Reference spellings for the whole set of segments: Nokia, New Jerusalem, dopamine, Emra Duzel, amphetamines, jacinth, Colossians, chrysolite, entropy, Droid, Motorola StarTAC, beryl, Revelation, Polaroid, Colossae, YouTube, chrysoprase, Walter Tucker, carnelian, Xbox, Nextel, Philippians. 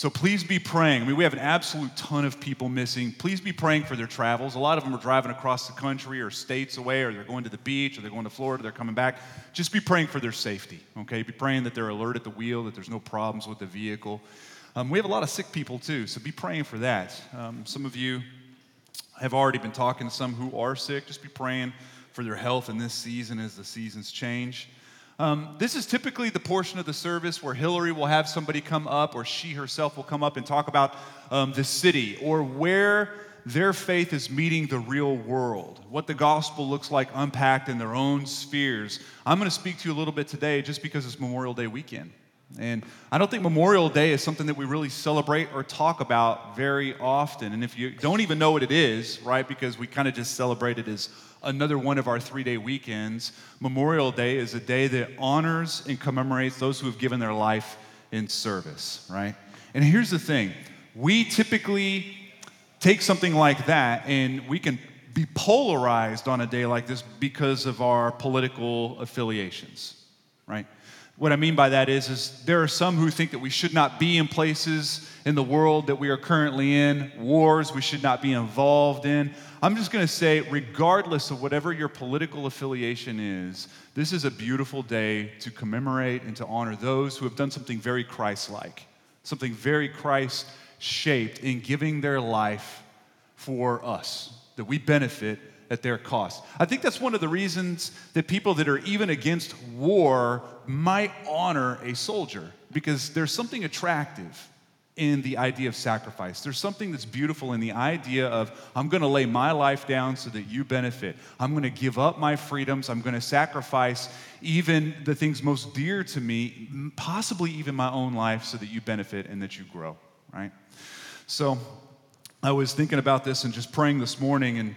So please be praying. I mean, we have an absolute ton of people missing. Please be praying for their travels. A lot of them are driving across the country or states away, or they're going to the beach, or they're going to Florida, they're coming back. Just be praying for their safety, okay? Be praying that they're alert at the wheel, that there's no problems with the vehicle. We have a lot of sick people too, so be praying for that. Some of you have already been talking to some who are sick. Just be praying for their health in this season as the seasons change. This is typically the portion of the service where Hillary will have somebody come up, or she herself will come up and talk about the city, or where their faith is meeting the real world, what the gospel looks like unpacked in their own spheres. I'm going to speak to you a little bit today just because it's Memorial Day weekend. And I don't think Memorial Day is something that we really celebrate or talk about very often. And if you don't even know what it is, right, because we kind of just celebrate it as another one of our three-day weekends, Memorial Day is a day that honors and commemorates those who have given their life in service, right? And here's the thing. We typically take something like that, and we can be polarized on a day like this because of our political affiliations, right? What I mean by that is there are some who think that we should not be in places in the world that we are currently in, wars we should not be involved in. I'm just going to say, regardless of whatever your political affiliation is, this is a beautiful day to commemorate and to honor those who have done something very Christ-like, something very Christ-shaped in giving their life for us, that we benefit at their cost. I think that's one of the reasons that people that are even against war might honor a soldier, because there's something attractive in the idea of sacrifice. There's something that's beautiful in the idea of, I'm going to lay my life down so that you benefit. I'm going to give up my freedoms. I'm going to sacrifice even the things most dear to me, possibly even my own life, so that you benefit and that you grow, right? So I was thinking about this and just praying this morning, and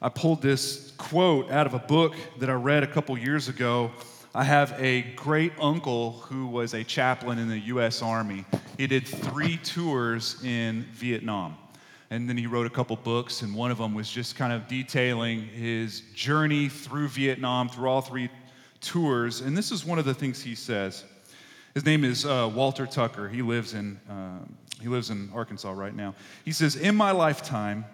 I pulled this quote out of a book that I read a couple years ago. I have a great uncle who was a chaplain in the U.S. Army. He did 3 tours in Vietnam. And then he wrote a couple books, and one of them was just kind of detailing his journey through Vietnam, through all 3 tours. And this is one of the things he says. His name is Walter Tucker. He lives in Arkansas right now. He says, "In my lifetime,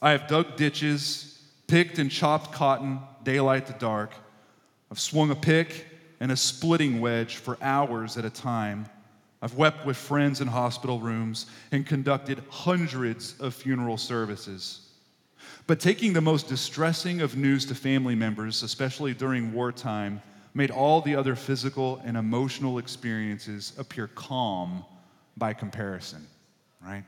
I have dug ditches, picked and chopped cotton, daylight to dark. I've swung a pick and a splitting wedge for hours at a time. I've wept with friends in hospital rooms and conducted hundreds of funeral services. But taking the most distressing of news to family members, especially during wartime, made all the other physical and emotional experiences appear calm by comparison," right?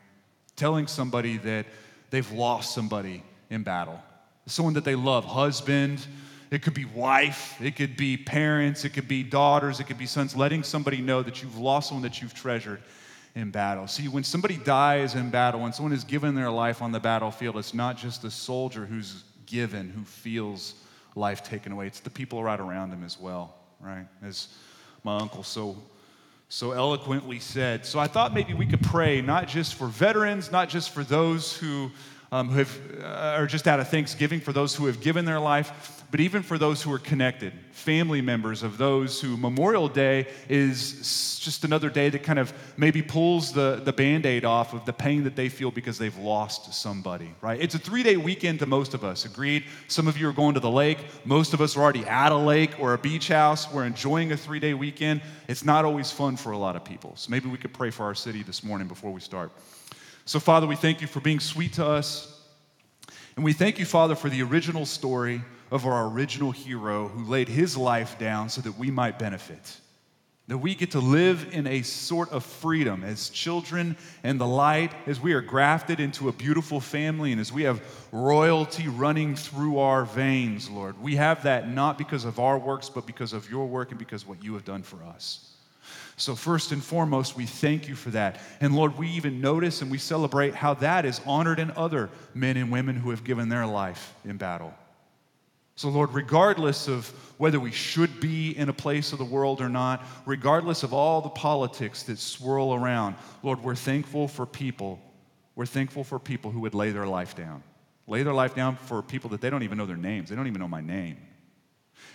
Telling somebody that they've lost somebody in battle. Someone that they love, husband, it could be wife, it could be parents, it could be daughters, it could be sons, letting somebody know that you've lost someone that you've treasured in battle. See, when somebody dies in battle, when someone is given their life on the battlefield, it's not just the soldier who's given, who feels life taken away. It's the people right around him as well, right? As my uncle so eloquently said. So I thought maybe we could pray not just for veterans, not just for those who are just out of thanksgiving for those who have given their life, but even for those who are connected, family members of those who Memorial Day is just another day that kind of maybe pulls the Band-Aid off of the pain that they feel because they've lost somebody, right? It's a 3-day weekend to most of us, agreed? Some of you are going to the lake. Most of us are already at a lake or a beach house. We're enjoying a 3-day weekend. It's not always fun for a lot of people. So maybe we could pray for our city this morning before we start. So, Father, we thank you for being sweet to us. And we thank you, Father, for the original story of our original hero who laid his life down so that we might benefit, that we get to live in a sort of freedom as children in the light, as we are grafted into a beautiful family, and as we have royalty running through our veins, Lord. We have that not because of our works, but because of your work and because of what you have done for us. So first and foremost, we thank you for that. And Lord, we even notice and we celebrate how that is honored in other men and women who have given their life in battle. So Lord, regardless of whether we should be in a place of the world or not, regardless of all the politics that swirl around, Lord, we're thankful for people. We're thankful for people who would lay their life down. Lay their life down for people that they don't even know their names. They don't even know my name.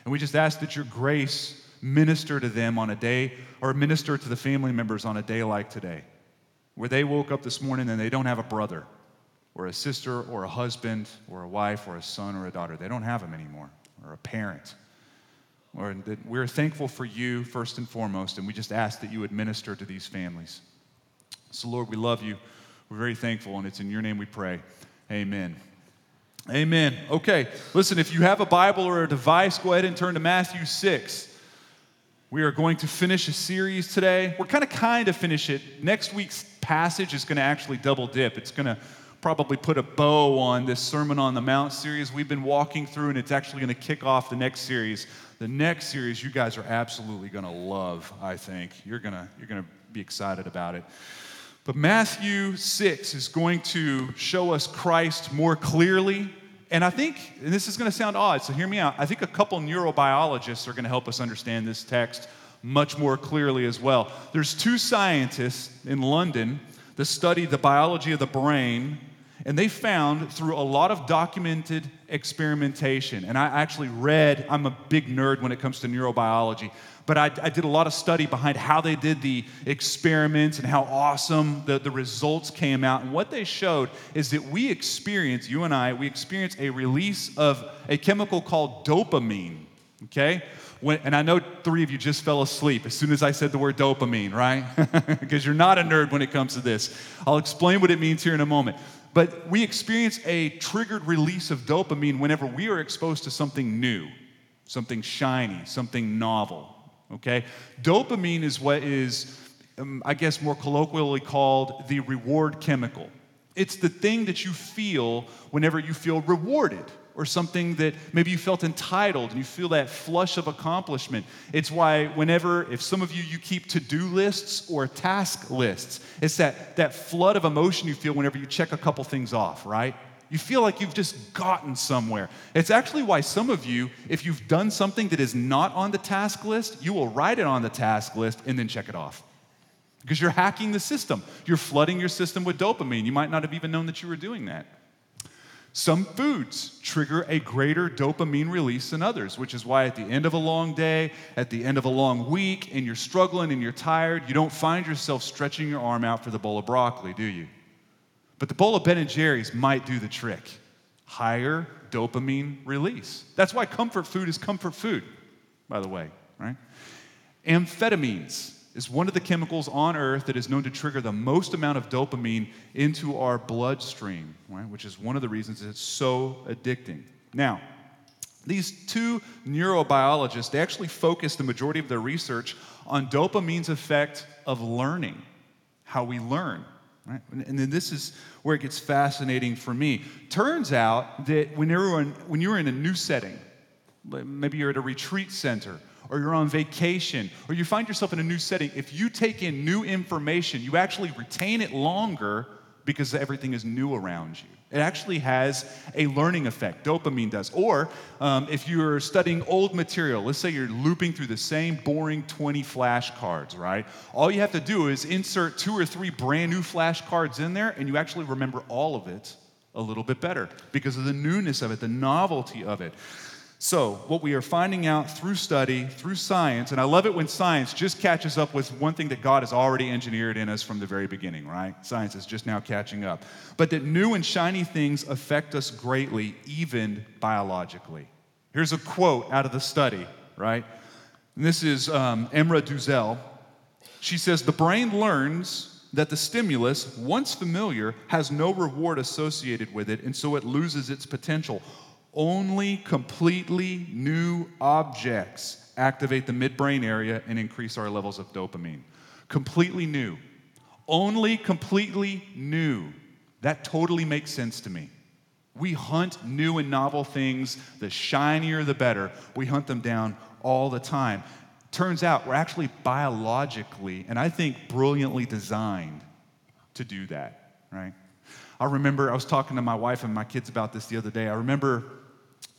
And we just ask that your grace minister to them on a day, or minister to the family members on a day like today. where they woke up this morning and they don't have a brother or a sister or a husband or a wife or a son or a daughter. They don't have them anymore, or a parent. Lord, that we're thankful for you first and foremost, and we just ask that you would minister to these families. So, Lord, we love you. We're very thankful, and it's in your name we pray. Amen. Amen. Okay, listen, if you have a Bible or a device, go ahead and turn to Matthew 6. We are going to finish a series today. We're kind of finish it. Next week's passage is going to actually double dip. It's going to probably put a bow on this Sermon on the Mount series we've been walking through, and it's actually going to kick off the next series. The next series you guys are absolutely going to love, I think. You're going to be excited about it. But Matthew 6 is going to show us Christ more clearly. And I think, and this is going to sound odd, so hear me out, I think a couple neurobiologists are going to help us understand this text much more clearly as well. There's two scientists in London that study the biology of the brain, and they found through a lot of documented experimentation, and I actually read, I'm a big nerd when it comes to neurobiology, but I did a lot of study behind how they did the experiments and how awesome the results came out. And what they showed is that we experience, you and I, we experience a release of a chemical called dopamine, okay? And I know three of you just fell asleep as soon as I said the word dopamine, right? Because you're not a nerd when it comes to this. I'll explain what it means here in a moment. But we experience a triggered release of dopamine whenever we are exposed to something new, something shiny, something novel, okay? Dopamine is what is, I guess, more colloquially called the reward chemical. It's the thing that you feel whenever you feel rewarded, or something that maybe you felt entitled and you feel that flush of accomplishment. It's why whenever, if some of you keep to-do lists or task lists, it's that flood of emotion you feel whenever you check a couple things off, right? You feel like you've just gotten somewhere. It's actually why some of you, if you've done something that is not on the task list, you will write it on the task list and then check it off. Because you're hacking the system. You're flooding your system with dopamine. You might not have even known that you were doing that. Some foods trigger a greater dopamine release than others, which is why at the end of a long day, at the end of a long week, and you're struggling and you're tired, you don't find yourself stretching your arm out for the bowl of broccoli, do you? But the bowl of Ben & Jerry's might do the trick. Higher dopamine release. That's why comfort food is comfort food, by the way, right? Amphetamines is one of the chemicals on earth that is known to trigger the most amount of dopamine into our bloodstream, right? Which is one of the reasons it's so addicting. Now, these two neurobiologists, they actually focus the majority of their research on dopamine's effect of learning, how we learn, right? And then this is where it gets fascinating for me. Turns out that when you're in a new setting, maybe you're at a retreat center, or you're on vacation, or you find yourself in a new setting, if you take in new information, you actually retain it longer because everything is new around you. It actually has a learning effect, dopamine does. Or if you're studying old material, let's say you're looping through the same boring 20 flashcards, right? All you have to do is insert 2 or 3 brand new flashcards in there, and you actually remember all of it a little bit better because of the newness of it, the novelty of it. So, what we are finding out through study, through science, and I love it when science just catches up with one thing that God has already engineered in us from the very beginning, right? Science is just now catching up. But that new and shiny things affect us greatly, even biologically. Here's a quote out of the study, right? And this is Emra Duzel. She says, "The brain learns that the stimulus, once familiar, has no reward associated with it, and so it loses its potential. Only completely new objects activate the midbrain area and increase our levels of dopamine." Completely new. Only completely new. That totally makes sense to me. We hunt new and novel things. The shinier, the better. We hunt them down all the time. Turns out we're actually biologically, and I think brilliantly designed to do that, right? I remember I was talking to my wife and my kids about this the other day. I remember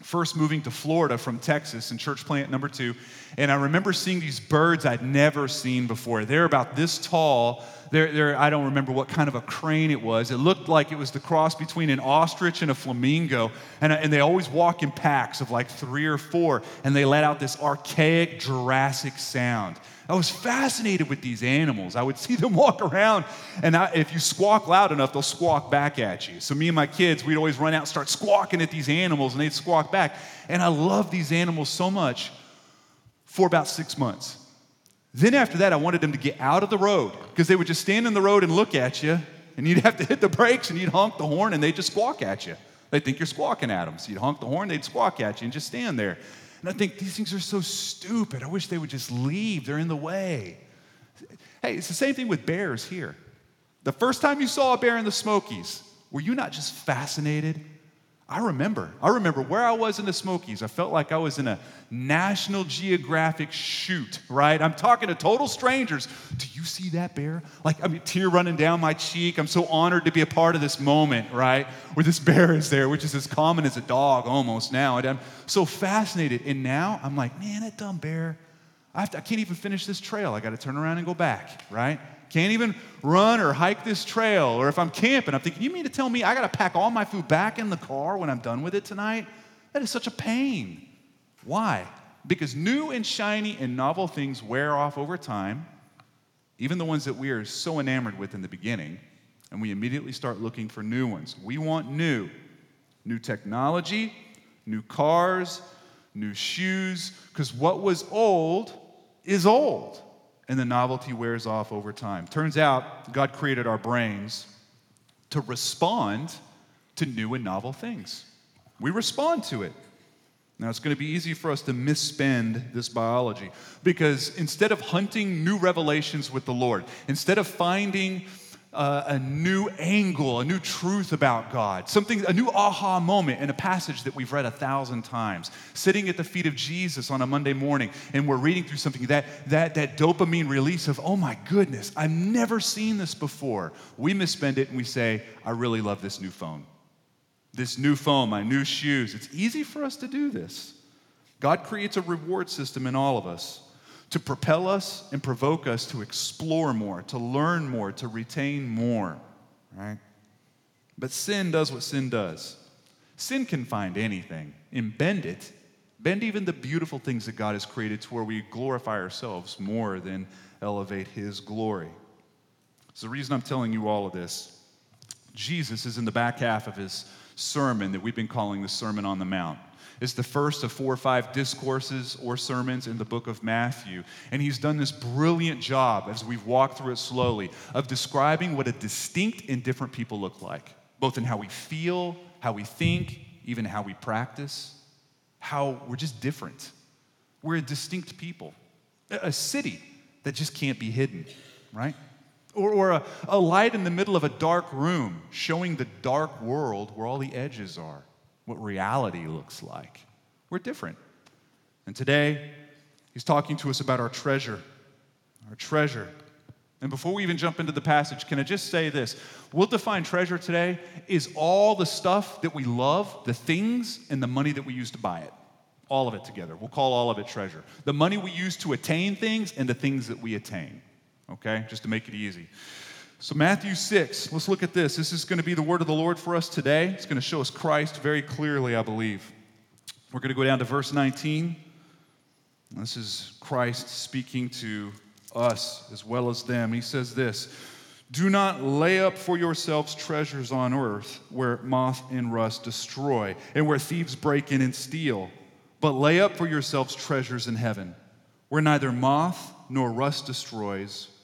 first moving to Florida from Texas in church plant number 2, and I remember seeing these birds I'd never seen before. They're about this tall. I don't remember what kind of a crane it was. It looked like it was the cross between an ostrich and a flamingo. And they always walk in packs of like 3 or 4, and they let out this archaic Jurassic sound. I was fascinated with these animals. I would see them walk around, and if you squawk loud enough, they'll squawk back at you. So me and my kids, we'd always run out and start squawking at these animals, and they'd squawk back. And I loved these animals so much for about 6 months. Then after that, I wanted them to get out of the road, because they would just stand in the road and look at you, and you'd have to hit the brakes, and you'd honk the horn, and they'd just squawk at you. They'd think you're squawking at them. So you'd honk the horn, they'd squawk at you, and just stand there. And I think, these things are so stupid. I wish they would just leave. They're in the way. Hey, it's the same thing with bears here. The first time you saw a bear in the Smokies, were you not just fascinated? I remember where I was in the Smokies. I felt like I was in a National Geographic shoot, right? I'm talking to total strangers. Do you see that bear? Like, I mean, tear running down my cheek. I'm so honored to be a part of this moment, right? Where this bear is there, which is as common as a dog almost now. And I'm so fascinated. And now I'm like, man, that dumb bear. I can't even finish this trail. I got to turn around and go back, right? Can't even run or hike this trail. Or if I'm camping, I'm thinking, you mean to tell me I got to pack all my food back in the car when I'm done with it tonight? That is such a pain. Why? Because new and shiny and novel things wear off over time, even the ones that we are so enamored with in the beginning, and we immediately start looking for new ones. We want new technology, new cars, new shoes, because what was old is old. And the novelty wears off over time. Turns out, God created our brains to respond to new and novel things. We respond to it. Now, it's going to be easy for us to misspend this biology, because instead of hunting new revelations with the Lord, instead of finding a new angle, a new truth about God, something, a new aha moment in a passage that we've read 1,000 times, sitting at the feet of Jesus on a Monday morning, and we're reading through something, that dopamine release of, oh my goodness, I've never seen this before. We misspend it and we say, I really love this new phone, my new shoes. It's easy for us to do this. God creates a reward system in all of us to propel us and provoke us to explore more, to learn more, to retain more, right? But sin does what sin does. Sin can find anything and bend it, bend even the beautiful things that God has created to where we glorify ourselves more than elevate His glory. So the reason I'm telling you all of this, Jesus is in the back half of His sermon that we've been calling the Sermon on the Mount. It's the first of 4 or 5 discourses or sermons in the book of Matthew. And he's done this brilliant job, as we've walked through it slowly, of describing what a distinct and different people look like, both in how we feel, how we think, even how we practice, how we're just different. We're a distinct people, a city that just can't be hidden, right? Or a light in the middle of a dark room showing the dark world where all the edges are. What reality looks like. We're different. And today, he's talking to us about our treasure. Our treasure. And before we even jump into the passage, can I just say this? We'll define treasure today is all the stuff that we love, the things, and the money that we use to buy it. All of it together. We'll call all of it treasure. The money we use to attain things and the things that we attain. Okay? Just to make it easy. So Matthew 6, let's look at this. This is going to be the word of the Lord for us today. It's going to show us Christ very clearly, I believe. We're going to go down to verse 19. This is Christ speaking to us as well as them. He says this, "Do not lay up for yourselves treasures on earth where moth and rust destroy and where thieves break in and steal, but lay up for yourselves treasures in heaven where neither moth nor rust destroys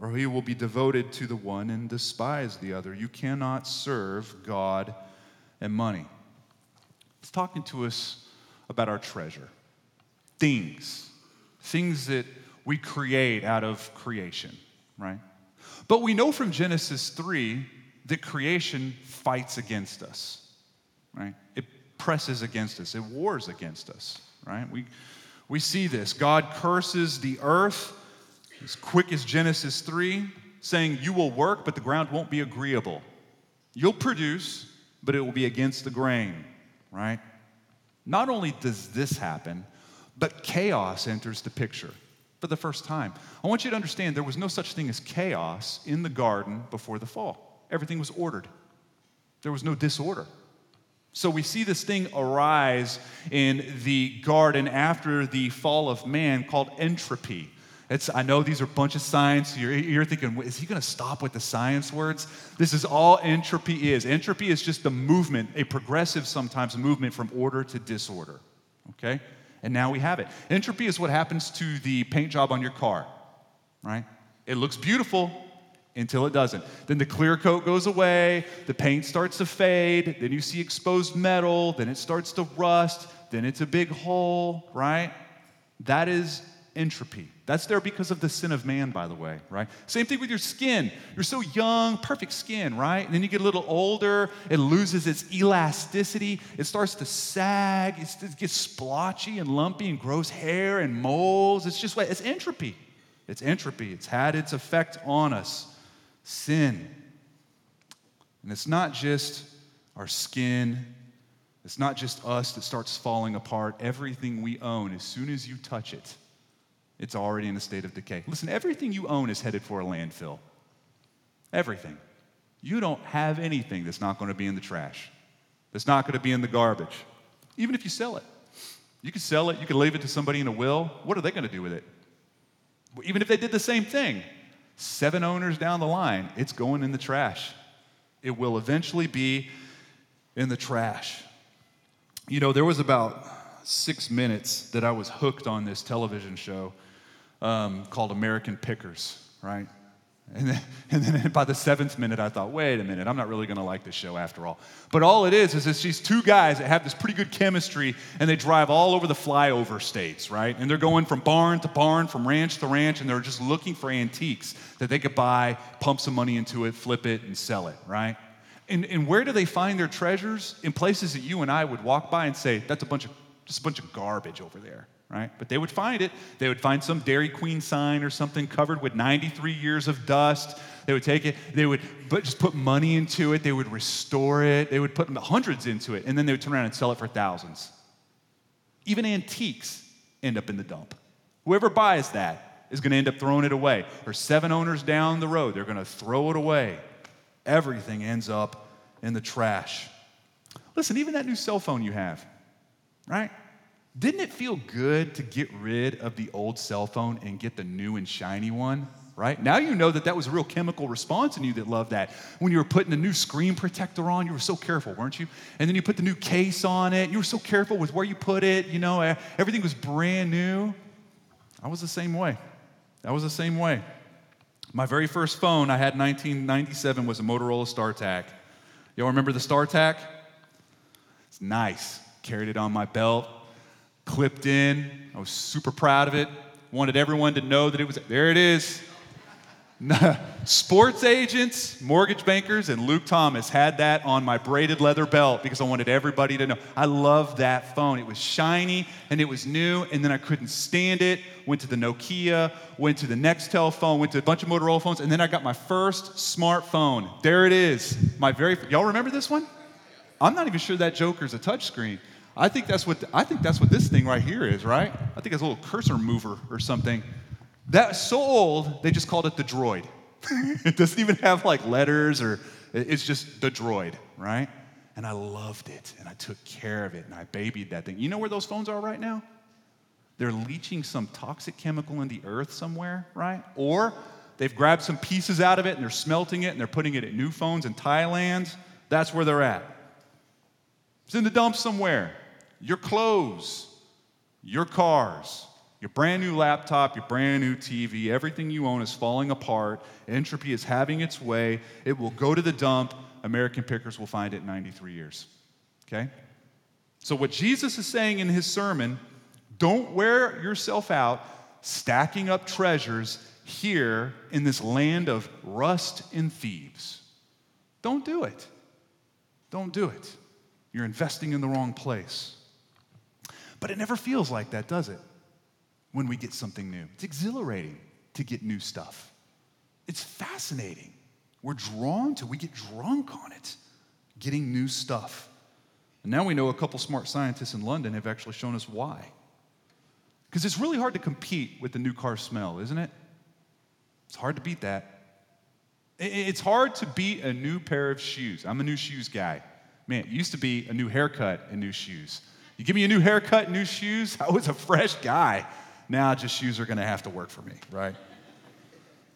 or he will be devoted to the one and despise the other. You cannot serve God and money." It's talking to us about our treasure. Things that we create out of creation, right? But we know from Genesis 3 that creation fights against us, right? It presses against us. It wars against us, right? We see this. God curses the earth as quick as Genesis 3, saying, you will work, but the ground won't be agreeable. You'll produce, but it will be against the grain, right? Not only does this happen, but chaos enters the picture for the first time. I want you to understand there was no such thing as chaos in the garden before the fall. Everything was ordered. There was no disorder. So we see this thing arise in the garden after the fall of man called entropy. I know these are a bunch of science. You're thinking, is he going to stop with the science words? This is all entropy is. Entropy is just the movement, a progressive sometimes movement from order to disorder, okay? And now we have it. Entropy is what happens to the paint job on your car, right? It looks beautiful until it doesn't. Then the clear coat goes away, the paint starts to fade, then you see exposed metal, then it starts to rust, then it's a big hole, right? That is entropy. That's there because of the sin of man, by the way, right? Same thing with your skin. You're so young, perfect skin, right? And then you get a little older, it loses its elasticity, it starts to sag, it gets splotchy and lumpy and grows hair and moles. It's just like, it's entropy. It's entropy. It's had its effect on us. Sin. And it's not just our skin. It's not just us that starts falling apart. Everything we own, as soon as you touch it, it's already in a state of decay. Listen, everything you own is headed for a landfill. Everything. You don't have anything that's not going to be in the trash, that's not going to be in the garbage, even if you sell it. You can sell it. You can leave it to somebody in a will. What are they going to do with it? Even if they did the same thing, 7 owners down the line, it's going in the trash. It will eventually be in the trash. You know, there was about 6 minutes that I was hooked on this television show called American Pickers, right? And then by the 7th minute, I thought, wait a minute, I'm not really going to like this show after all. But all it is it's these 2 guys that have this pretty good chemistry, and they drive all over the flyover states, right? And they're going from barn to barn, from ranch to ranch, and they're just looking for antiques that they could buy, pump some money into it, flip it, and sell it, right? And where do they find their treasures? In places that you and I would walk by and say, that's a bunch of garbage over there. Right? But they would find it. They would find some Dairy Queen sign or something covered with 93 years of dust. They would take it. They would just put money into it. They would restore it. They would put hundreds into it. And then they would turn around and sell it for thousands. Even antiques end up in the dump. Whoever buys that is going to end up throwing it away. Or 7 owners down the road, they're going to throw it away. Everything ends up in the trash. Listen, even that new cell phone you have, right? Didn't it feel good to get rid of the old cell phone and get the new and shiny one, right? Now you know that was a real chemical response in you that loved that. When you were putting the new screen protector on, you were so careful, weren't you? And then you put the new case on it. You were so careful with where you put it. You know, everything was brand new. I was the same way. My very first phone I had in 1997 was a Motorola StarTAC. Y'all remember the StarTAC? It's nice. Carried it on my belt. Clipped in. I was super proud of it. Wanted everyone to know that it was, there it is. Sports agents, mortgage bankers, and Luke Thomas had that on my braided leather belt because I wanted everybody to know. I loved that phone. It was shiny and it was new, and then I couldn't stand it. Went to the Nokia, went to the Nextel phone, went to a bunch of Motorola phones, and then I got my first smartphone. There it is. Y'all remember this one? I'm not even sure that joker's a touchscreen. I think that's what this thing right here is, right? I think it's a little cursor mover or something. That's so old, they just called it the Droid. It doesn't even have like letters or, it's just the Droid, right? And I loved it, and I took care of it, and I babied that thing. You know where those phones are right now? They're leaching some toxic chemical in the earth somewhere, right? Or they've grabbed some pieces out of it, and they're smelting it, and they're putting it in new phones in Thailand. That's where they're at. It's in the dump somewhere. Your clothes, your cars, your brand new laptop, your brand new TV, everything you own is falling apart. Entropy is having its way. It will go to the dump. American Pickers will find it in 93 years. Okay? So what Jesus is saying in his sermon, don't wear yourself out stacking up treasures here in this land of rust and thieves. Don't do it. Don't do it. You're investing in the wrong place. But it never feels like that, does it? When we get something new. It's exhilarating to get new stuff. It's fascinating. We're drawn to, we get drunk on it, getting new stuff. And now we know a couple smart scientists in London have actually shown us why. Because it's really hard to compete with the new car smell, isn't it? It's hard to beat that. It's hard to beat a new pair of shoes. I'm a new shoes guy. Man, it used to be a new haircut and new shoes. You give me a new haircut, new shoes, I was a fresh guy. Now just shoes are going to have to work for me, right?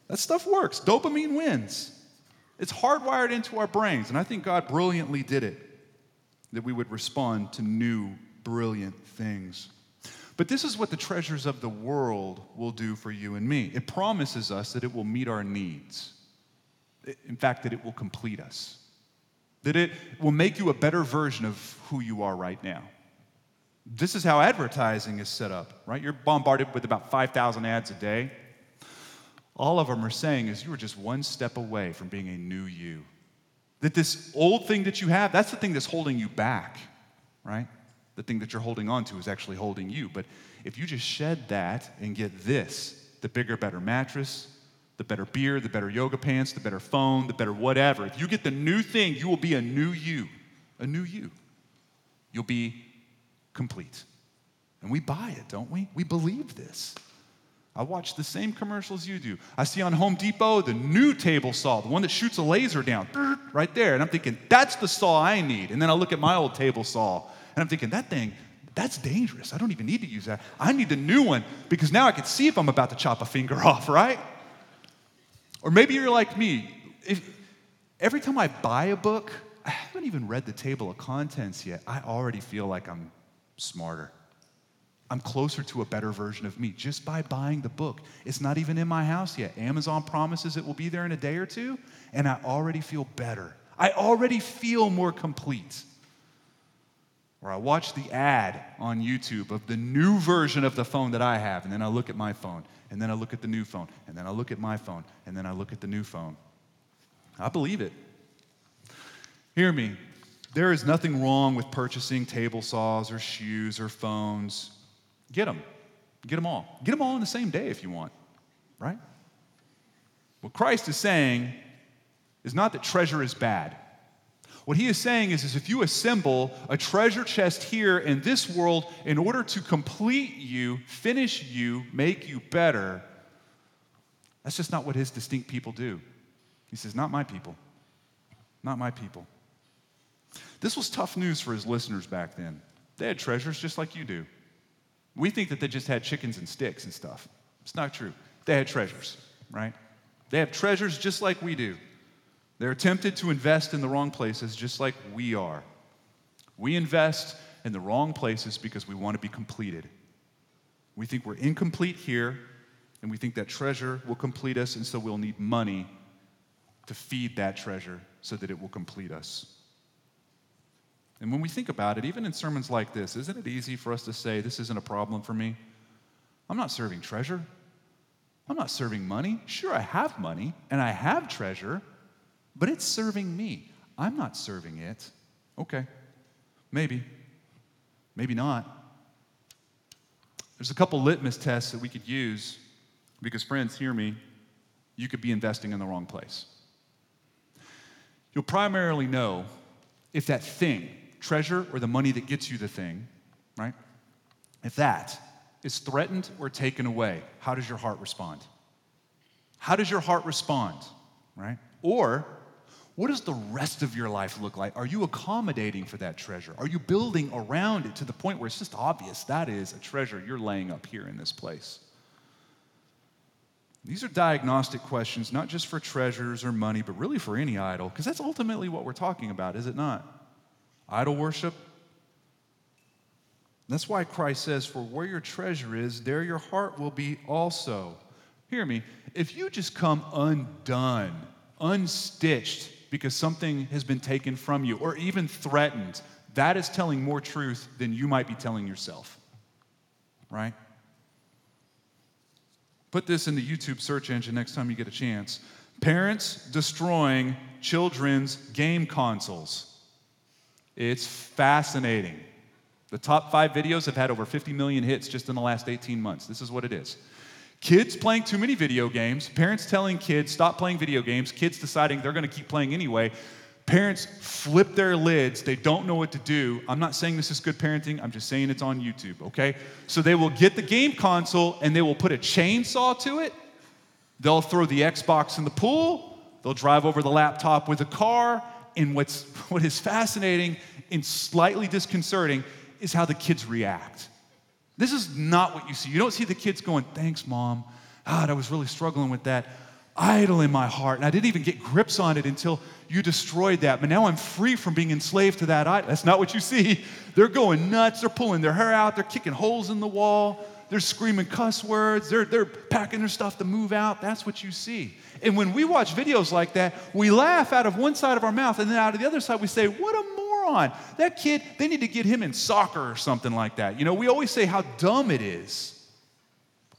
That stuff works. Dopamine wins. It's hardwired into our brains, and I think God brilliantly did it, that we would respond to new, brilliant things. But this is what the treasures of the world will do for you and me. It promises us that it will meet our needs. In fact, that it will complete us. That it will make you a better version of who you are right now. This is how advertising is set up, right? You're bombarded with about 5,000 ads a day. All of them are saying is you are just one step away from being a new you. That this old thing that you have, that's the thing that's holding you back, right? The thing that you're holding on to is actually holding you. But if you just shed that and get this, the bigger, better mattress, the better beer, the better yoga pants, the better phone, the better whatever. If you get the new thing, you will be a new you, a new you. You'll be complete. And we buy it, don't we? We believe this. I watch the same commercials you do. I see on Home Depot the new table saw, the one that shoots a laser down, right there. And I'm thinking, that's the saw I need. And then I look at my old table saw, and I'm thinking, that thing, that's dangerous. I don't even need to use that. I need the new one because now I can see if I'm about to chop a finger off, right? Or maybe you're like me. Every time I buy a book, I haven't even read the table of contents yet. I already feel like I'm smarter. I'm closer to a better version of me just by buying the book. It's not even in my house yet. Amazon promises it will be there in a day or two, and I already feel better. I already feel more complete. Or I watch the ad on YouTube of the new version of the phone that I have, and then I look at my phone, and then I look at the new phone, and then I look at my phone, and then I look at the new phone. I believe it. Hear me. There is nothing wrong with purchasing table saws or shoes or phones. Get them. Get them all. Get them all on the same day if you want, right? What Christ is saying is not that treasure is bad. What he is saying is if you assemble a treasure chest here in this world in order to complete you, finish you, make you better, that's just not what his distinct people do. He says, not my people. Not my people. This was tough news for his listeners back then. They had treasures just like you do. We think that they just had chickens and sticks and stuff. It's not true. They had treasures, right? They have treasures just like we do. They're tempted to invest in the wrong places just like we are. We invest in the wrong places because we want to be completed. We think we're incomplete here, and we think that treasure will complete us, and so we'll need money to feed that treasure so that it will complete us. And when we think about it, even in sermons like this, isn't it easy for us to say, this isn't a problem for me? I'm not serving treasure. I'm not serving money. Sure, I have money, and I have treasure, but it's serving me. I'm not serving it. Okay, maybe. Maybe not. There's a couple litmus tests that we could use because, friends, hear me, you could be investing in the wrong place. You'll primarily know if that thing, treasure or the money that gets you the thing, right? If that is threatened or taken away, how does your heart respond? How does your heart respond, right? Or, what does the rest of your life look like? Are you accommodating for that treasure? Are you building around it to the point where it's just obvious that is a treasure you're laying up here in this place? These are diagnostic questions, not just for treasures or money, but really for any idol, because that's ultimately what we're talking about, is it not? Idol worship. That's why Christ says, for where your treasure is, there your heart will be also. Hear me. If you just come undone, unstitched because something has been taken from you or even threatened, that is telling more truth than you might be telling yourself, right? Put this in the YouTube search engine next time you get a chance. Parents destroying children's game consoles. It's fascinating. The top 5 videos have had over 50 million hits just in the last 18 months. This is what it is. Kids playing too many video games, parents telling kids stop playing video games, kids deciding they're going to keep playing anyway. Parents flip their lids. They don't know what to do. I'm not saying this is good parenting. I'm just saying it's on YouTube, okay? So they will get the game console, and they will put a chainsaw to it. They'll throw the Xbox in the pool. They'll drive over the laptop with a car. And what is fascinating and slightly disconcerting is how the kids react. This is not what you see. You don't see the kids going, thanks, Mom. God, I was really struggling with that idol in my heart, and I didn't even get grips on it until you destroyed that, but now I'm free from being enslaved to that idol. That's not what you see. They're going nuts. They're pulling their hair out. They're kicking holes in the wall. They're screaming cuss words. They're packing their stuff to move out. That's what you see. And when we watch videos like that, we laugh out of one side of our mouth, and then out of the other side we say, what a moron. That kid, they need to get him in soccer or something like that. You know, we always say how dumb it is.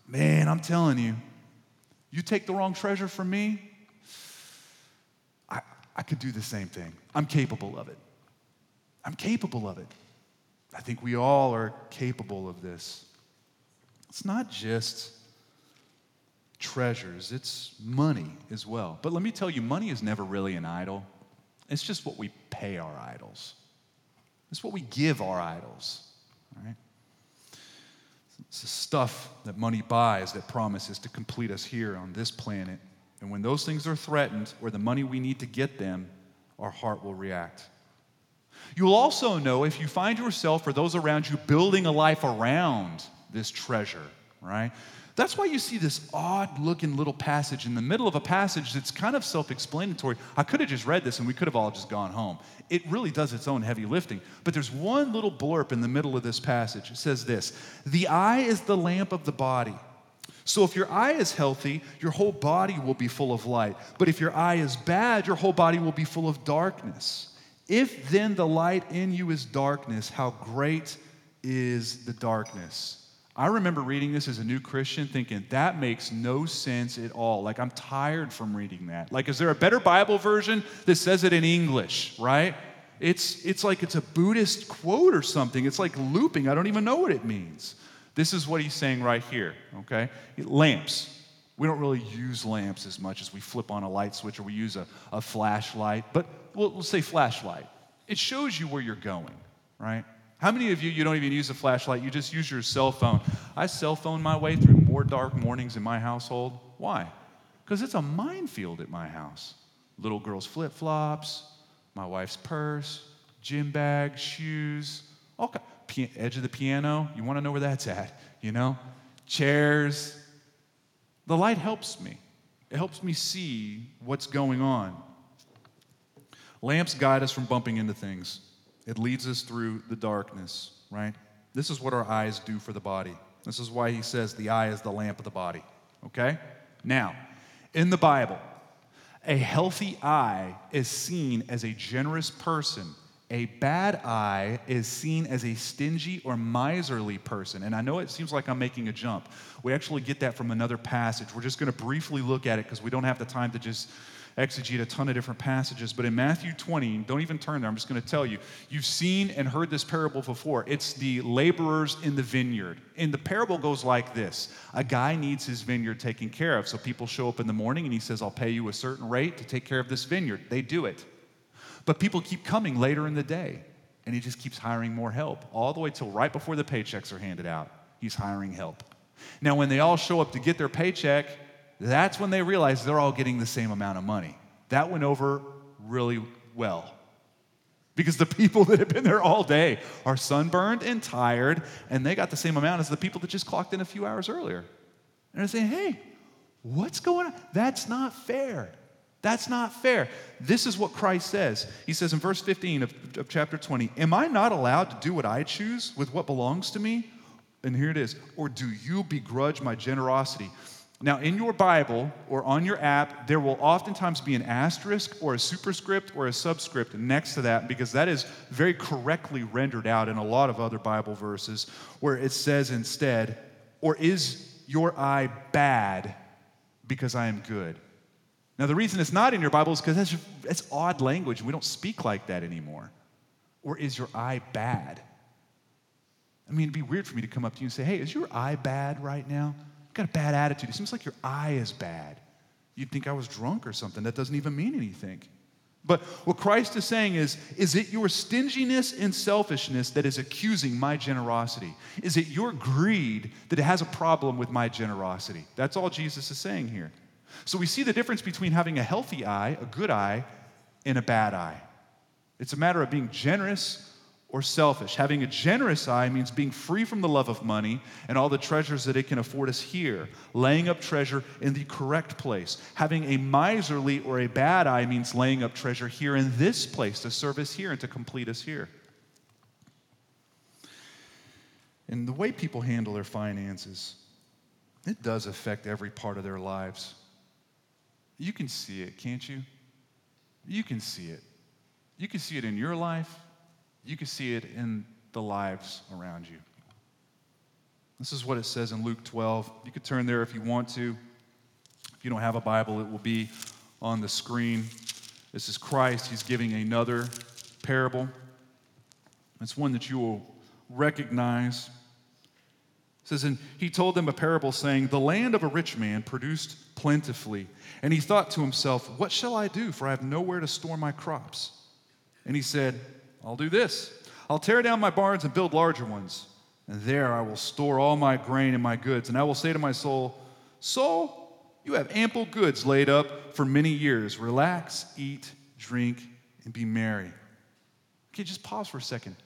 Man, I'm telling you, you take the wrong treasure from me, I could do the same thing. I'm capable of it. I'm capable of it. I think we all are capable of this. It's not just treasures, it's money as well. But let me tell you, money is never really an idol. It's just what we pay our idols. It's what we give our idols, all right? It's the stuff that money buys that promises to complete us here on this planet. And when those things are threatened, or the money we need to get them, our heart will react. You will also know if you find yourself or those around you building a life around this treasure, right? That's why you see this odd-looking little passage in the middle of a passage that's kind of self-explanatory. I could have just read this and we could have all just gone home. It really does its own heavy lifting. But there's one little blurb in the middle of this passage. It says this, "The eye is the lamp of the body. So if your eye is healthy, your whole body will be full of light. But if your eye is bad, your whole body will be full of darkness. If then the light in you is darkness, how great is the darkness?" I remember reading this as a new Christian thinking, that makes no sense at all. Like, I'm tired from reading that. Like, is there a better Bible version that says it in English, right? It's like it's a Buddhist quote or something. It's like looping. I don't even know what it means. This is what he's saying right here, okay? Lamps. We don't really use lamps as much as we flip on a light switch or we use a flashlight. But we'll say flashlight. It shows you where you're going, right? How many of you don't even use a flashlight? You just use your cell phone. I cell phone my way through more dark mornings in my household. Why? Because it's a minefield at my house. Little girl's flip-flops, my wife's purse, gym bag, shoes, all kinds. Edge of the piano. You want to know where that's at, you know? Chairs. The light helps me. It helps me see what's going on. Lamps guide us from bumping into things. It leads us through the darkness, right? This is what our eyes do for the body. This is why he says the eye is the lamp of the body, okay? Now, in the Bible, a healthy eye is seen as a generous person. A bad eye is seen as a stingy or miserly person. And I know it seems like I'm making a jump. We actually get that from another passage. We're just going to briefly look at it because we don't have the time to just exegete a ton of different passages, but in Matthew 20, don't even turn there, I'm just going to tell you, you've seen and heard this parable before. It's the laborers in the vineyard, and the parable goes like this. A guy needs his vineyard taken care of, so people show up in the morning, and he says, I'll pay you a certain rate to take care of this vineyard. They do it, but people keep coming later in the day, and he just keeps hiring more help, all the way till right before the paychecks are handed out. He's hiring help. Now, when they all show up to get their paycheck, that's when they realize they're all getting the same amount of money. That went over really well because the people that have been there all day are sunburned and tired, and they got the same amount as the people that just clocked in a few hours earlier. And they're saying, hey, what's going on? That's not fair. That's not fair. This is what Christ says. He says in verse 15 of chapter 20, am I not allowed to do what I choose with what belongs to me? And here it is. Or do you begrudge my generosity? Now, in your Bible or on your app, there will oftentimes be an asterisk or a superscript or a subscript next to that because that is very correctly rendered out in a lot of other Bible verses where it says instead, or is your eye bad because I am good? Now, the reason it's not in your Bible is because that's odd language. We don't speak like that anymore. Or is your eye bad? I mean, it'd be weird for me to come up to you and say, hey, is your eye bad right now? You've got a bad attitude. It seems like your eye is bad. You'd think I was drunk or something. That doesn't even mean anything. But what Christ is saying is it your stinginess and selfishness that is accusing my generosity? Is it your greed that has a problem with my generosity? That's all Jesus is saying here. So we see the difference between having a healthy eye, a good eye, and a bad eye. It's a matter of being generous or selfish. Having a generous eye means being free from the love of money and all the treasures that it can afford us here, laying up treasure in the correct place. Having a miserly or a bad eye means laying up treasure here in this place to serve us here and to complete us here. And the way people handle their finances, it does affect every part of their lives. You can see it, can't you? You can see it. You can see it in your life. You can see it in the lives around you. This is what it says in Luke 12. You could turn there if you want to. If you don't have a Bible, it will be on the screen. This is Christ. He's giving another parable. It's one that you will recognize. It says, and he told them a parable saying, the land of a rich man produced plentifully. And he thought to himself, what shall I do? For I have nowhere to store my crops. And he said, I'll do this. I'll tear down my barns and build larger ones. And there I will store all my grain and my goods. And I will say to my soul, soul, you have ample goods laid up for many years. Relax, eat, drink, and be merry. Okay, just pause for a second.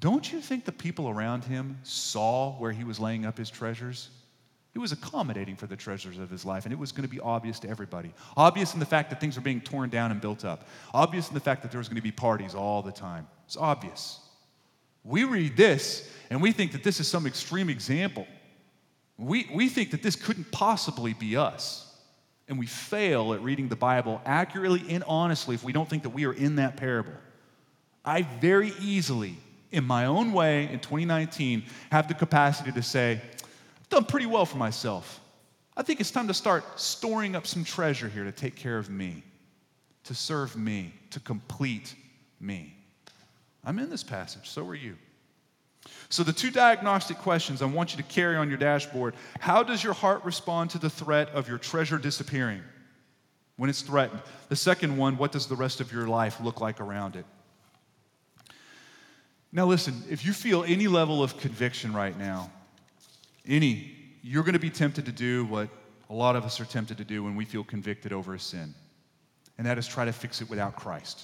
Don't you think the people around him saw where he was laying up his treasures? He was accommodating for the treasures of his life, and it was going to be obvious to everybody. Obvious in the fact that things were being torn down and built up. Obvious in the fact that there was going to be parties all the time. It's obvious. We read this, and we think that this is some extreme example. We think that this couldn't possibly be us. And we fail at reading the Bible accurately and honestly if we don't think that we are in that parable. I very easily, in my own way, in 2019, have the capacity to say, done pretty well for myself. I think it's time to start storing up some treasure here to take care of me, to serve me, to complete me. I'm in this passage, so are you. So the two diagnostic questions I want you to carry on your dashboard. How does your heart respond to the threat of your treasure disappearing when it's threatened? The second one, what does the rest of your life look like around it? Now listen, if you feel any level of conviction right now, you're going to be tempted to do what a lot of us are tempted to do when we feel convicted over a sin, and that is try to fix it without Christ.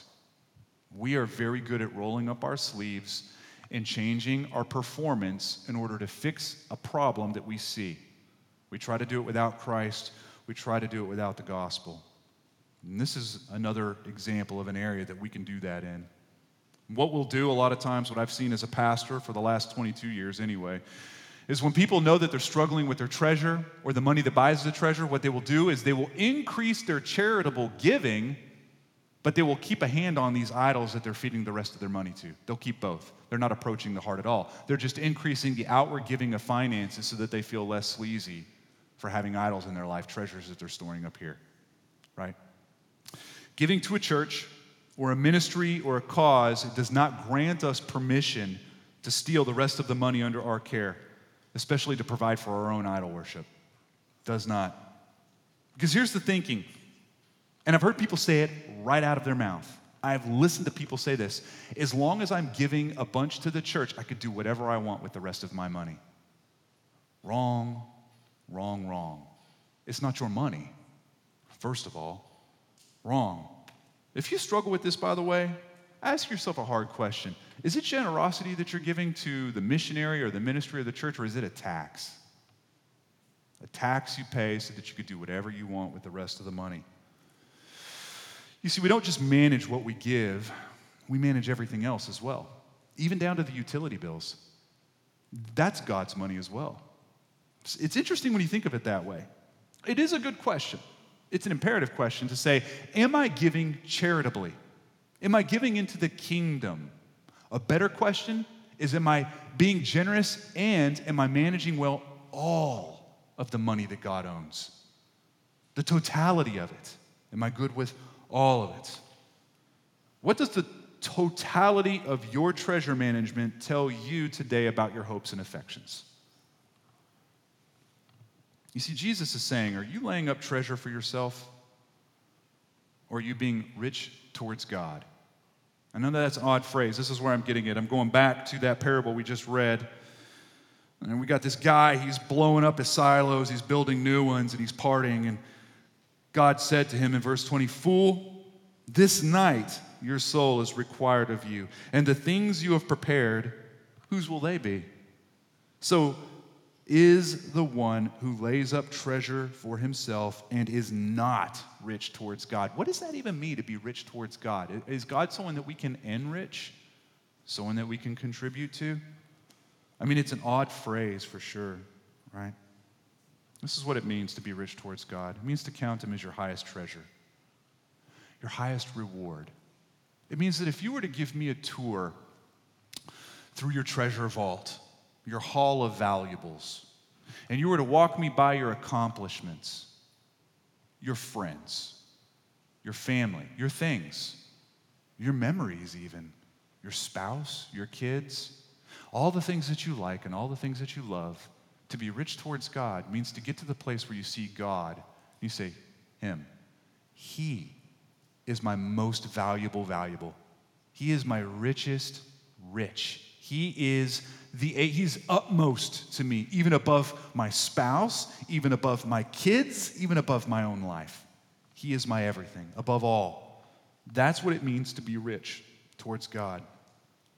We are very good at rolling up our sleeves and changing our performance in order to fix a problem that we see. We try to do it without Christ. We try to do it without the gospel. And this is another example of an area that we can do that in. What we'll do a lot of times, what I've seen as a pastor for the last 22 years anyway, is when people know that they're struggling with their treasure or the money that buys the treasure, what they will do is they will increase their charitable giving, but they will keep a hand on these idols that they're feeding the rest of their money to. They'll keep both. They're not approaching the heart at all. They're just increasing the outward giving of finances so that they feel less sleazy for having idols in their life, treasures that they're storing up here, right? Giving to a church or a ministry or a cause does not grant us permission to steal the rest of the money under our care, especially to provide for our own idol worship. Does not. Because here's the thinking, and I've heard people say it right out of their mouth. I've listened to people say this. As long as I'm giving a bunch to the church, I could do whatever I want with the rest of my money. Wrong, wrong, wrong. It's not your money, first of all. Wrong. If you struggle with this, by the way, ask yourself a hard question. Is it generosity that you're giving to the missionary or the ministry or the church, or is it a tax? A tax you pay so that you could do whatever you want with the rest of the money. You see, we don't just manage what we give. We manage everything else as well, even down to the utility bills. That's God's money as well. It's interesting when you think of it that way. It is a good question. It's an imperative question to say, am I giving charitably? Am I giving into the kingdom? A better question is, am I being generous and am I managing well all of the money that God owns? The totality of it. Am I good with all of it? What does the totality of your treasure management tell you today about your hopes and affections? You see, Jesus is saying, are you laying up treasure for yourself? Or are you being rich towards God? I know that's an odd phrase. This is where I'm getting it. I'm going back to that parable we just read. And we got this guy, he's blowing up his silos, he's building new ones, and he's partying. And God said to him in verse 20, "Fool, this night your soul is required of you. And the things you have prepared, whose will they be?" So is the one who lays up treasure for himself and is not rich towards God. What does that even mean, to be rich towards God? Is God someone that we can enrich? Someone that we can contribute to? I mean, it's an odd phrase for sure, right? This is what it means to be rich towards God. It means to count him as your highest treasure, your highest reward. It means that if you were to give me a tour through your treasure vault, your hall of valuables, and you were to walk me by your accomplishments, your friends, your family, your things, your memories even, your spouse, your kids, all the things that you like and all the things that you love, to be rich towards God means to get to the place where you see God and you say, him, he is my most valuable. He is my richest rich. He is he's utmost to me, even above my spouse, even above my kids, even above my own life. He is my everything, above all. That's what it means to be rich towards God.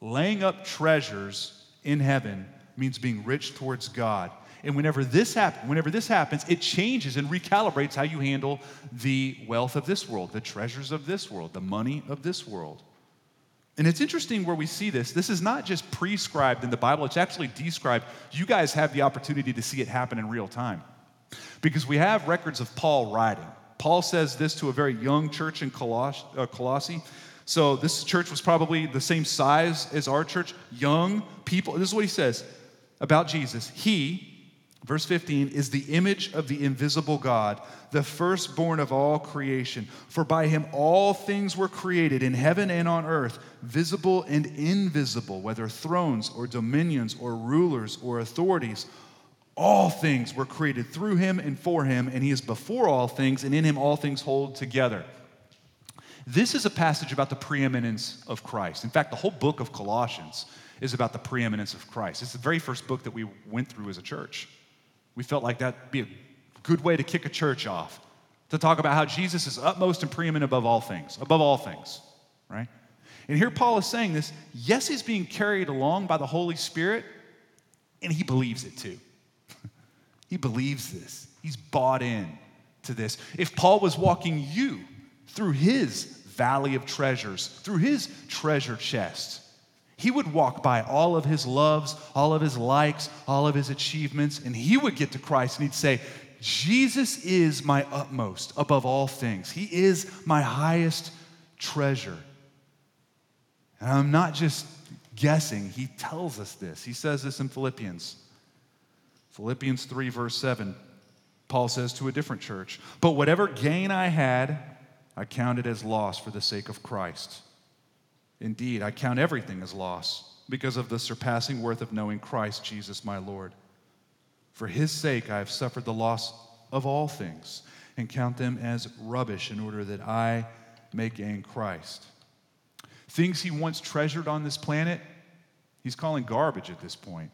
Laying up treasures in heaven means being rich towards God. And whenever this happens, it changes and recalibrates how you handle the wealth of this world, the treasures of this world, the money of this world. And it's interesting where we see this. This is not just prescribed in the Bible. It's actually described. You guys have the opportunity to see it happen in real time, because we have records of Paul writing. Paul says this to a very young church in Colossae. So this church was probably the same size as our church. Young people. This is what he says about Jesus. He, verse 15, is the image of the invisible God, the firstborn of all creation. For by him all things were created, in heaven and on earth, visible and invisible, whether thrones or dominions or rulers or authorities. All things were created through him and for him, and he is before all things, and in him all things hold together. This is a passage about the preeminence of Christ. In fact, the whole book of Colossians is about the preeminence of Christ. It's the very first book that we went through as a church. We felt like that'd be a good way to kick a church off, to talk about how Jesus is utmost and preeminent above all things, right? And here Paul is saying this. Yes, he's being carried along by the Holy Spirit, and he believes it too. He believes this. He's bought in to this. If Paul was walking you through his valley of treasures, through his treasure chest, he would walk by all of his loves, all of his likes, all of his achievements, and he would get to Christ and he'd say, Jesus is my utmost above all things. He is my highest treasure. And I'm not just guessing. He tells us this. He says this in Philippians. Philippians 3, verse 7. Paul says to a different church, "But whatever gain I had, I count it as loss for the sake of Christ. Indeed, I count everything as loss because of the surpassing worth of knowing Christ Jesus my Lord. For his sake I have suffered the loss of all things and count them as rubbish in order that I may gain Christ." Things he once treasured on this planet, he's calling garbage at this point.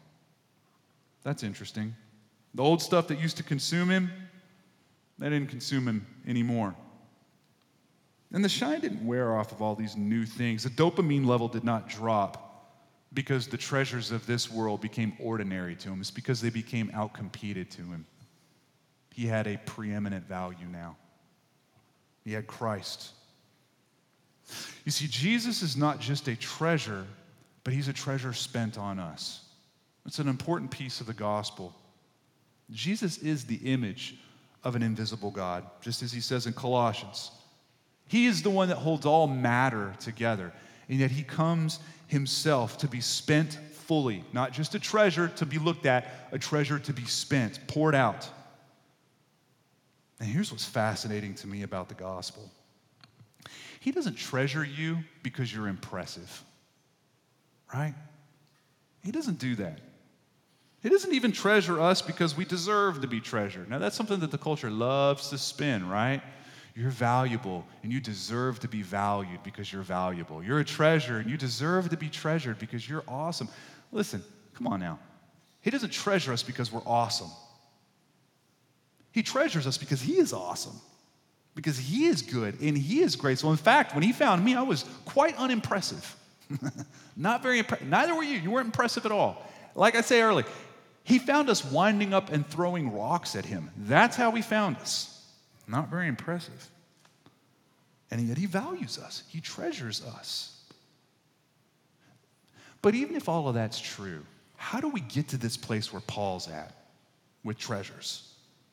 That's interesting. The old stuff that used to consume him, that didn't consume him anymore. And the shine didn't wear off of all these new things. The dopamine level did not drop because the treasures of this world became ordinary to him. It's because they became outcompeted to him. He had a preeminent value now. He had Christ. You see, Jesus is not just a treasure, but he's a treasure spent on us. It's an important piece of the gospel. Jesus is the image of an invisible God, just as he says in Colossians. He is the one that holds all matter together, and yet he comes himself to be spent fully, not just a treasure to be looked at, a treasure to be spent, poured out. And here's what's fascinating to me about the gospel. He doesn't treasure you because you're impressive, right? He doesn't do that. He doesn't even treasure us because we deserve to be treasured. Now, that's something that the culture loves to spin, right? You're valuable, and you deserve to be valued because you're valuable. You're a treasure, and you deserve to be treasured because you're awesome. Listen, come on now. He doesn't treasure us because we're awesome. He treasures us because he is awesome, because he is good, and he is graceful. In fact, when he found me, I was quite unimpressive. Neither were you. You weren't impressive at all. Like I say earlier, he found us winding up and throwing rocks at him. That's how he found us. Not very impressive. And yet he values us. He treasures us. But even if all of that's true, how do we get to this place where Paul's at with treasures?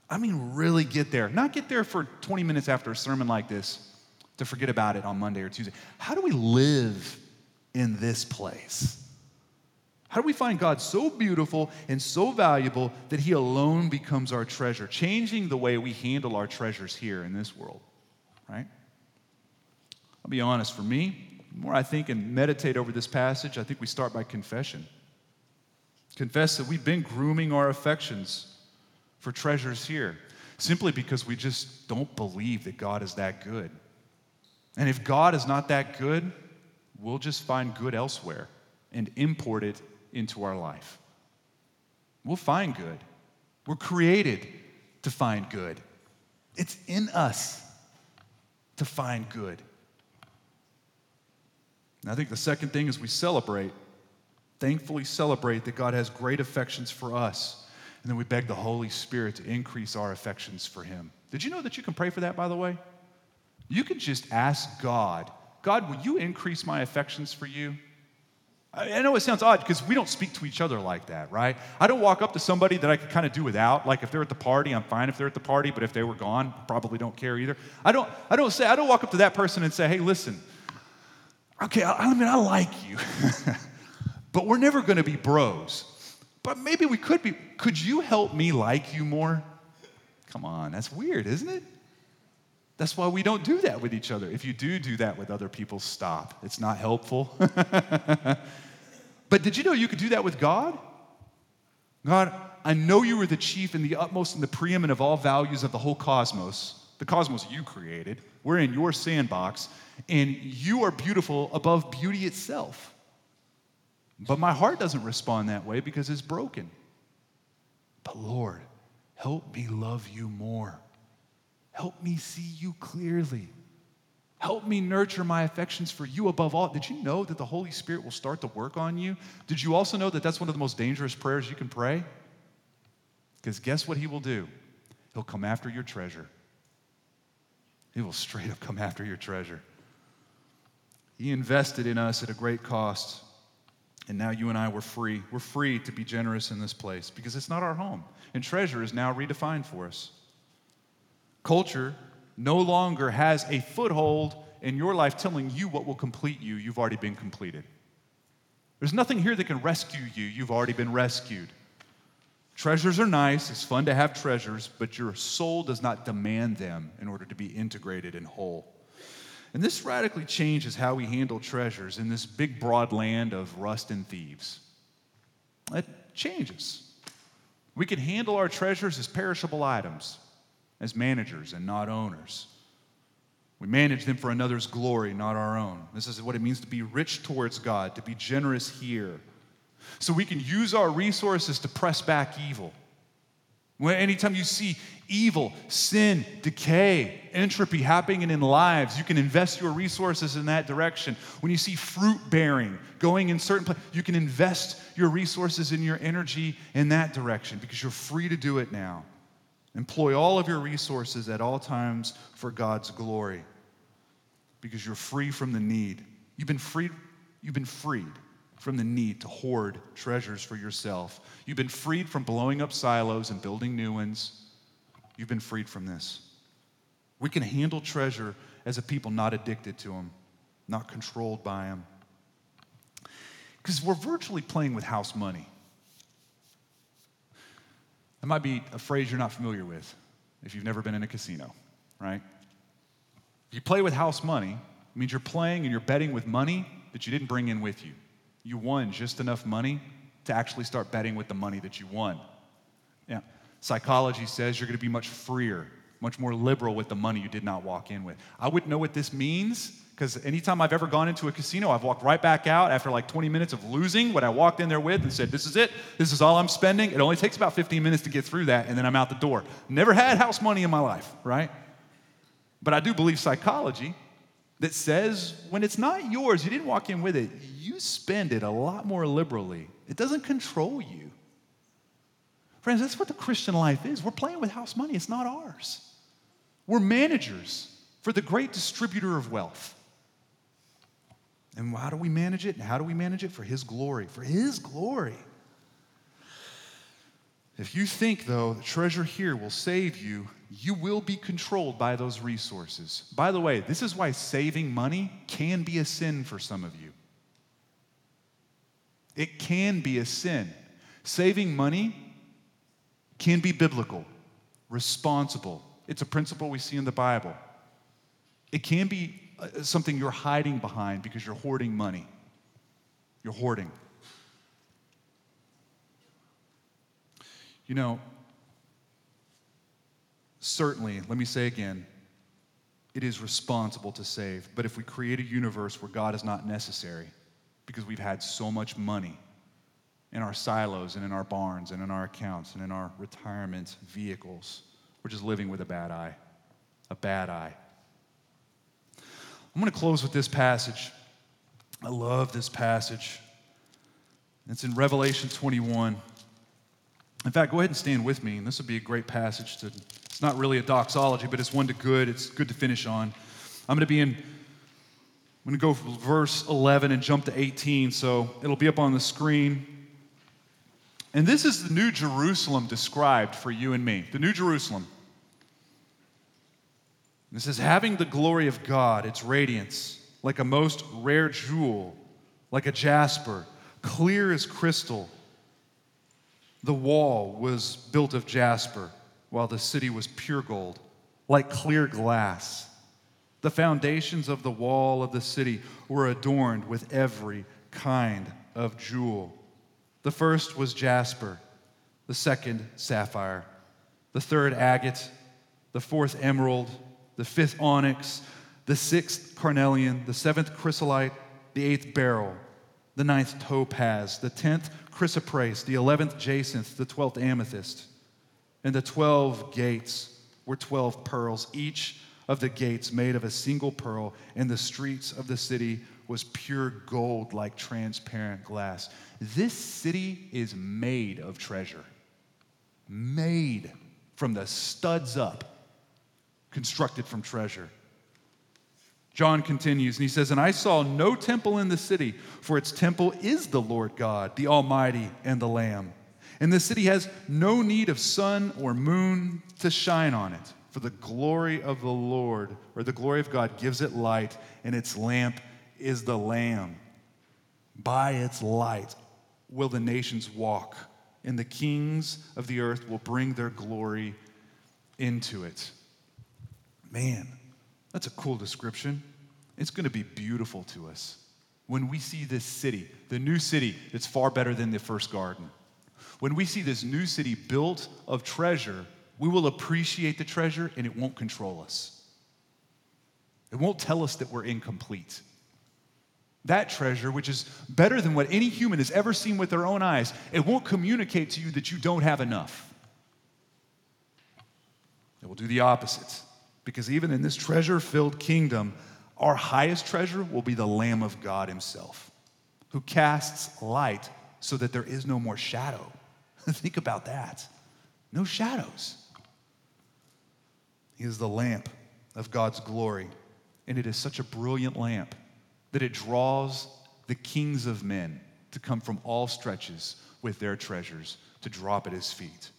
I mean, really get there. Not get there for 20 minutes after a sermon like this to forget about it on Monday or Tuesday. How do we live in this place? How do we find God so beautiful and so valuable that he alone becomes our treasure, changing the way we handle our treasures here in this world, right? I'll be honest, for me, the more I think and meditate over this passage, I think we start by confession. Confess that we've been grooming our affections for treasures here simply because we just don't believe that God is that good. And if God is not that good, we'll just find good elsewhere and import it into our life. We'll find good. We're created to find good. It's in us to find good. And I think the second thing is we celebrate, thankfully celebrate that God has great affections for us, and then we beg the Holy Spirit to increase our affections for him. Did you know that you can pray for that, by the way? You can just ask God, God, will you increase my affections for you? I know it sounds odd because we don't speak to each other like that, right? I don't walk up to somebody that I could kind of do without. Like if they're at the party, I'm fine if they're at the party, but if they were gone, I probably don't care either. I don't walk up to that person and say, hey, listen, okay, I like you, but we're never going to be bros. But maybe we could be. Could you help me like you more? Come on, that's weird, isn't it? That's why we don't do that with each other. If you do that with other people, stop. It's not helpful. But did you know you could do that with God? God, I know you are the chief and the utmost and the preeminent of all values of the whole cosmos, the cosmos you created. We're in your sandbox, and you are beautiful above beauty itself. But my heart doesn't respond that way because it's broken. But Lord, help me love you more. Help me see you clearly. Help me nurture my affections for you above all. Did you know that the Holy Spirit will start to work on you? Did you also know that that's one of the most dangerous prayers you can pray? Because guess what he will do? He'll come after your treasure. He will straight up come after your treasure. He invested in us at a great cost, and now you and I were free. We're free to be generous in this place because it's not our home, and treasure is now redefined for us. Culture no longer has a foothold in your life telling you what will complete you. You've already been completed. There's nothing here that can rescue you. You've already been rescued. Treasures are nice. It's fun to have treasures, but your soul does not demand them in order to be integrated and whole. And this radically changes how we handle treasures in this big, broad land of rust and thieves. It changes. We can handle our treasures as perishable items, as managers and not owners. We manage them for another's glory, not our own. This is what it means to be rich towards God, to be generous here. So we can use our resources to press back evil. Anytime you see evil, sin, decay, entropy happening in lives, you can invest your resources in that direction. When you see fruit bearing going in certain places, you can invest your resources and your energy in that direction because you're free to do it now. Employ all of your resources at all times for God's glory because you're free from the need. You've been freed from the need to hoard treasures for yourself. You've been freed from blowing up silos and building new ones. You've been freed from this. We can handle treasure as a people not addicted to them, not controlled by them. Because we're virtually playing with house money. That might be a phrase you're not familiar with. if you've never been in a casino, right? If you play with house money, it means you're playing and you're betting with money that you didn't bring in with you. You won just enough money to actually start betting with the money that you won. Yeah. Psychology says you're going to be much freer, much more liberal with the money you did not walk in with. I wouldn't know what this means, because anytime I've ever gone into a casino, I've walked right back out after like 20 minutes of losing what I walked in there with and said, this is it. This is all I'm spending. It only takes about 15 minutes to get through that, and then I'm out the door. Never had house money in my life, right? But I do believe psychology that says when it's not yours, you didn't walk in with it, you spend it a lot more liberally. It doesn't control you. Friends, that's what the Christian life is. We're playing with house money. It's not ours. We're managers for the great distributor of wealth. And how do we manage it? And how do we manage it? For his glory. For his glory. If you think, though, the treasure here will save you, you will be controlled by those resources. By the way, this is why saving money can be a sin for some of you. It can be a sin. Saving money can be biblical, responsible. It's a principle we see in the Bible. It can be something you're hiding behind because you're hoarding money. You're hoarding. You know, certainly, let me say again, it is responsible to save, but if we create a universe where God is not necessary because we've had so much money, in our silos and in our barns and in our accounts and in our retirement vehicles. We're just living with a bad eye. I'm going to close with this passage. I love this passage. It's in Revelation 21. In fact, go ahead and stand with me, and this would be a great passage to, it's not really a doxology, but it's one to good. It's good to finish on. I'm going to go from verse 11 and jump to 18, so it'll be up on the screen. And this is the New Jerusalem described for you and me. The New Jerusalem. This is having the glory of God, its radiance, like a most rare jewel, like a jasper, clear as crystal. The wall was built of jasper, while the city was pure gold, like clear glass. The foundations of the wall of the city were adorned with every kind of jewel. The first was jasper, the second sapphire, the third agate, the fourth emerald, the fifth onyx, the sixth carnelian, the seventh chrysolite, the eighth beryl, the ninth topaz, the 10th chrysoprase, the 11th jacinth, the 12th amethyst. And the 12 gates were 12 pearls, each of the gates made of a single pearl, and the streets of the city was pure gold like transparent glass. This city is made of treasure, made from the studs up, constructed from treasure. John continues, and he says, "And I saw no temple in the city, for its temple is the Lord God, the Almighty, and the Lamb. And the city has no need of sun or moon to shine on it. For the glory of the Lord, or the glory of God, gives it light, and its lamp is the Lamb. By its light will the nations walk, and the kings of the earth will bring their glory into it." Man, that's a cool description. It's going to be beautiful to us when we see this city, the new city that's far better than the first garden. When we see this new city built of treasure, we will appreciate the treasure, and it won't control us. It won't tell us that we're incomplete. That treasure, which is better than what any human has ever seen with their own eyes, it won't communicate to you that you don't have enough. It will do the opposite, because even in this treasure-filled kingdom, our highest treasure will be the Lamb of God himself, who casts light so that there is no more shadow. Think about that. No shadows. He is the lamp of God's glory, and it is such a brilliant lamp that it draws the kings of men to come from all stretches with their treasures to drop at his feet.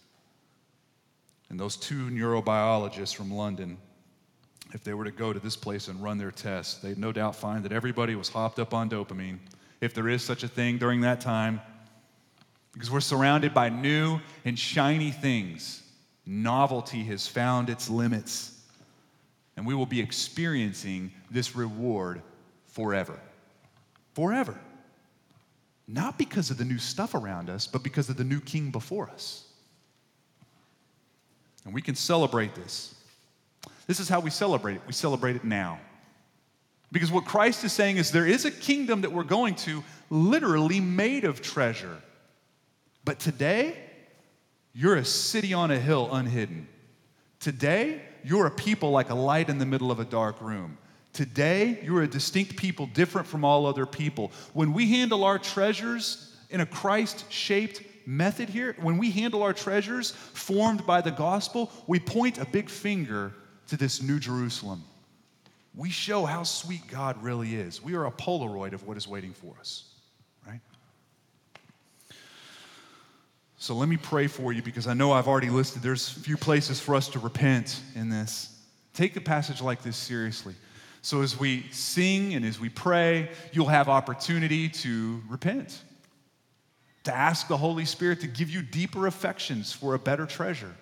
And those two neurobiologists from London, if they were to go to this place and run their tests, they'd no doubt find that everybody was hopped up on dopamine, if there is such a thing during that time, because we're surrounded by new and shiny things. Novelty has found its limits, and we will be experiencing this reward forever. Forever. Not because of the new stuff around us, but because of the new king before us. And we can celebrate this. This is how we celebrate it. We celebrate it now. Because what Christ is saying is there is a kingdom that we're going to, literally made of treasure. But today, you're a city on a hill unhidden. Today, you're a people like a light in the middle of a dark room. Today, you're a distinct people, different from all other people. When we handle our treasures in a Christ-shaped method here, when we handle our treasures formed by the gospel, we point a big finger to this New Jerusalem. We show how sweet God really is. We are a Polaroid of what is waiting for us, right? So let me pray for you, because I know I've already listed there's a few places for us to repent in this. Take a passage like this seriously. So as we sing and as we pray, you'll have opportunity to repent, to ask the Holy Spirit to give you deeper affections for a better treasure.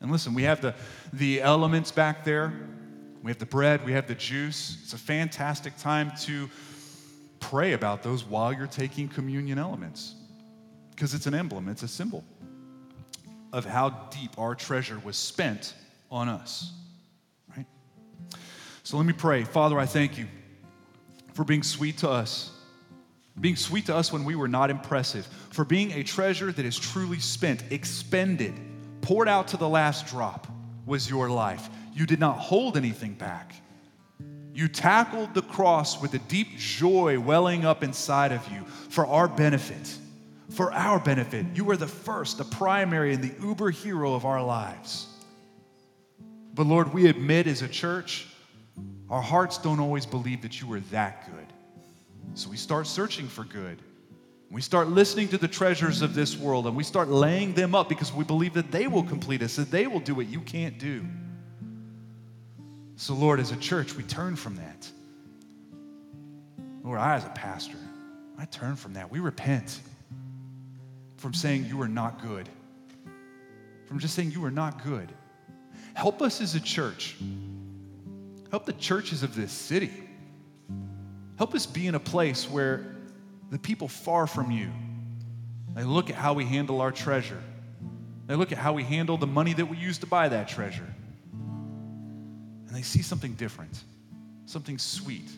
And listen, we have the elements back there. We have the bread. We have the juice. It's a fantastic time to pray about those while you're taking communion elements, because it's an emblem. It's a symbol of how deep our treasure was spent on us, right? So let me pray. Father, I thank you for being sweet to us, being sweet to us when we were not impressive, for being a treasure that is truly spent, expended, poured out to the last drop was your life. You did not hold anything back. You tackled the cross with a deep joy welling up inside of you for our benefit. For our benefit. You were the first, the primary, and the uber hero of our lives. But Lord, we admit as a church, our hearts don't always believe that you were that good. So we start searching for good. We start listening to the treasures of this world, and we start laying them up because we believe that they will complete us, that they will do what you can't do. So, Lord, as a church, we turn from that. Lord, I as a pastor, I turn from that. We repent from saying you are not good, from just saying you are not good. Help us as a church. Help the churches of this city. Help us be in a place where the people far from you, they look at how we handle our treasure. They look at how we handle the money that we use to buy that treasure. And they see something different, something sweet.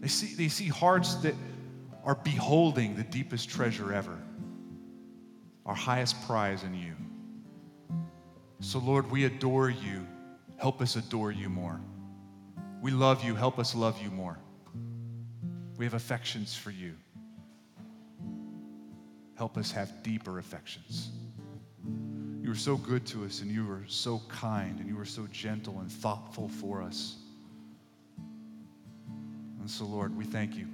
They see hearts that are beholding the deepest treasure ever, our highest prize in you. So, Lord, we adore you. Help us adore you more. We love you. Help us love you more. We have affections for you. Help us have deeper affections. You were so good to us, and you were so kind, and you were so gentle and thoughtful for us. And so, Lord, we thank you.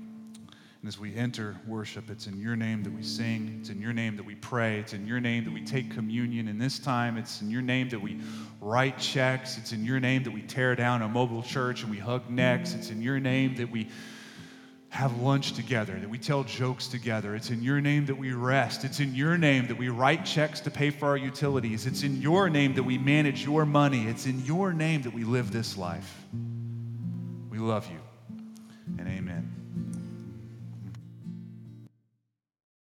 And as we enter worship, it's in your name that we sing. It's in your name that we pray. It's in your name that we take communion. And this time, it's in your name that we write checks. It's in your name that we tear down a mobile church and we hug necks. It's in your name that we have lunch together, that we tell jokes together. It's in your name that we rest. It's in your name that we write checks to pay for our utilities. It's in your name that we manage your money. It's in your name that we live this life. We love you, and amen.